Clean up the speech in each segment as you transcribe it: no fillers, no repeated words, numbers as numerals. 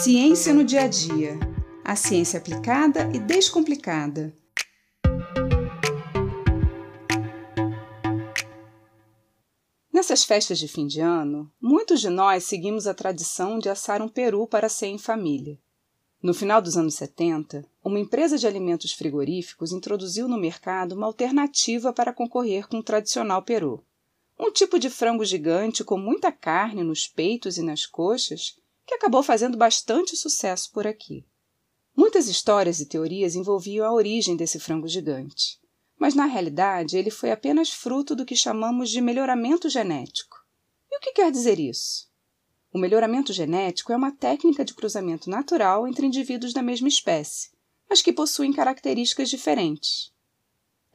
Ciência no dia a dia, a ciência aplicada e descomplicada. Nessas festas de fim de ano, muitos de nós seguimos a tradição de assar um peru para ceia em família. No final dos anos 70, uma empresa de alimentos frigoríficos introduziu no mercado uma alternativa para concorrer com o tradicional peru. Um tipo de frango gigante com muita carne nos peitos e nas coxas, que acabou fazendo bastante sucesso por aqui. Muitas histórias e teorias envolviam a origem desse frango gigante, mas na realidade ele foi apenas fruto do que chamamos de melhoramento genético. E o que quer dizer isso? O melhoramento genético é uma técnica de cruzamento natural entre indivíduos da mesma espécie, mas que possuem características diferentes.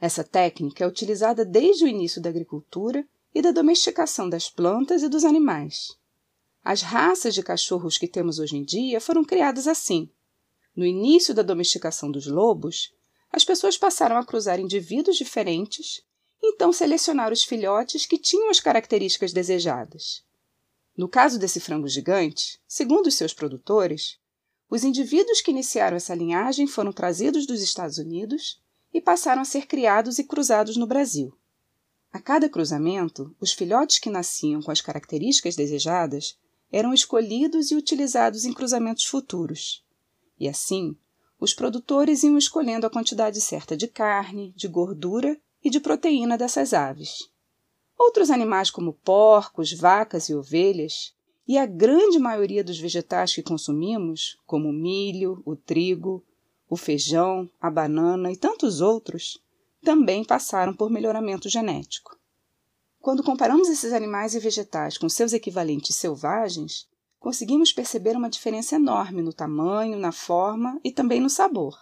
Essa técnica é utilizada desde o início da agricultura e da domesticação das plantas e dos animais. As raças de cachorros que temos hoje em dia foram criadas assim. No início da domesticação dos lobos, as pessoas passaram a cruzar indivíduos diferentes e então selecionar os filhotes que tinham as características desejadas. No caso desse frango gigante, segundo os seus produtores, os indivíduos que iniciaram essa linhagem foram trazidos dos Estados Unidos e passaram a ser criados e cruzados no Brasil. A cada cruzamento, os filhotes que nasciam com as características desejadas eram escolhidos e utilizados em cruzamentos futuros. E assim, os produtores iam escolhendo a quantidade certa de carne, de gordura e de proteína dessas aves. Outros animais como porcos, vacas e ovelhas, e a grande maioria dos vegetais que consumimos, como o milho, o trigo, o feijão, a banana e tantos outros, também passaram por melhoramento genético. Quando comparamos esses animais e vegetais com seus equivalentes selvagens, conseguimos perceber uma diferença enorme no tamanho, na forma e também no sabor.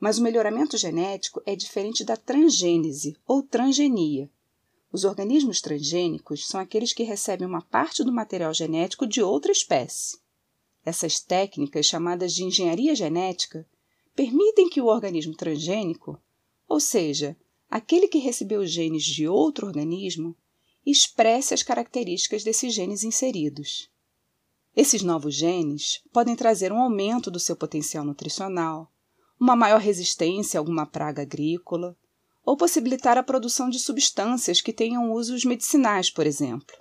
Mas o melhoramento genético é diferente da transgênese ou transgenia. Os organismos transgênicos são aqueles que recebem uma parte do material genético de outra espécie. Essas técnicas, chamadas de engenharia genética, permitem que o organismo transgênico, ou seja, aquele que recebeu genes de outro organismo, expressa as características desses genes inseridos. Esses novos genes podem trazer um aumento do seu potencial nutricional, uma maior resistência a alguma praga agrícola, ou possibilitar a produção de substâncias que tenham usos medicinais, por exemplo.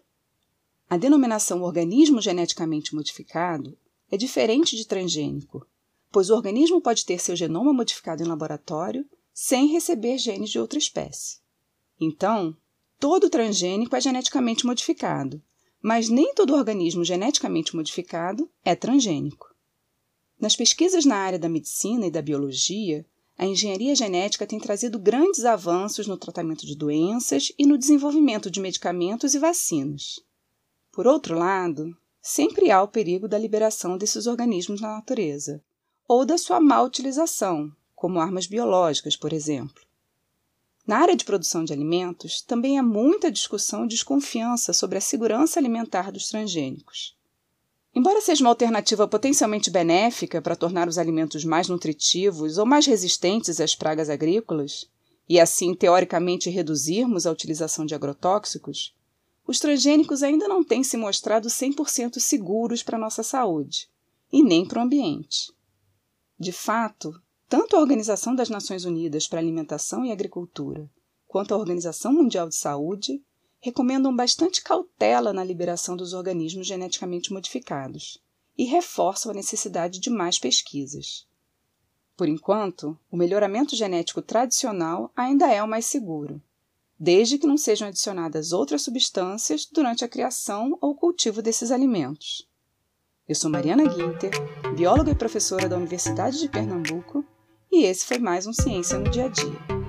A denominação organismo geneticamente modificado é diferente de transgênico, pois o organismo pode ter seu genoma modificado em laboratório sem receber genes de outra espécie. Então, todo transgênico é geneticamente modificado, mas nem todo organismo geneticamente modificado é transgênico. Nas pesquisas na área da medicina e da biologia, a engenharia genética tem trazido grandes avanços no tratamento de doenças e no desenvolvimento de medicamentos e vacinas. Por outro lado, sempre há o perigo da liberação desses organismos na natureza, ou da sua má utilização, como armas biológicas, por exemplo. Na área de produção de alimentos, também há muita discussão e desconfiança sobre a segurança alimentar dos transgênicos. Embora seja uma alternativa potencialmente benéfica para tornar os alimentos mais nutritivos ou mais resistentes às pragas agrícolas, e assim, teoricamente, reduzirmos a utilização de agrotóxicos, os transgênicos ainda não têm se mostrado 100% seguros para a nossa saúde, e nem para o ambiente. De fato, tanto a Organização das Nações Unidas para a Alimentação e Agricultura quanto a Organização Mundial de Saúde recomendam bastante cautela na liberação dos organismos geneticamente modificados e reforçam a necessidade de mais pesquisas. Por enquanto, o melhoramento genético tradicional ainda é o mais seguro, desde que não sejam adicionadas outras substâncias durante a criação ou cultivo desses alimentos. Eu sou Mariana Guinter, bióloga e professora da Universidade de Pernambuco, e esse foi mais um Ciência no Dia a Dia.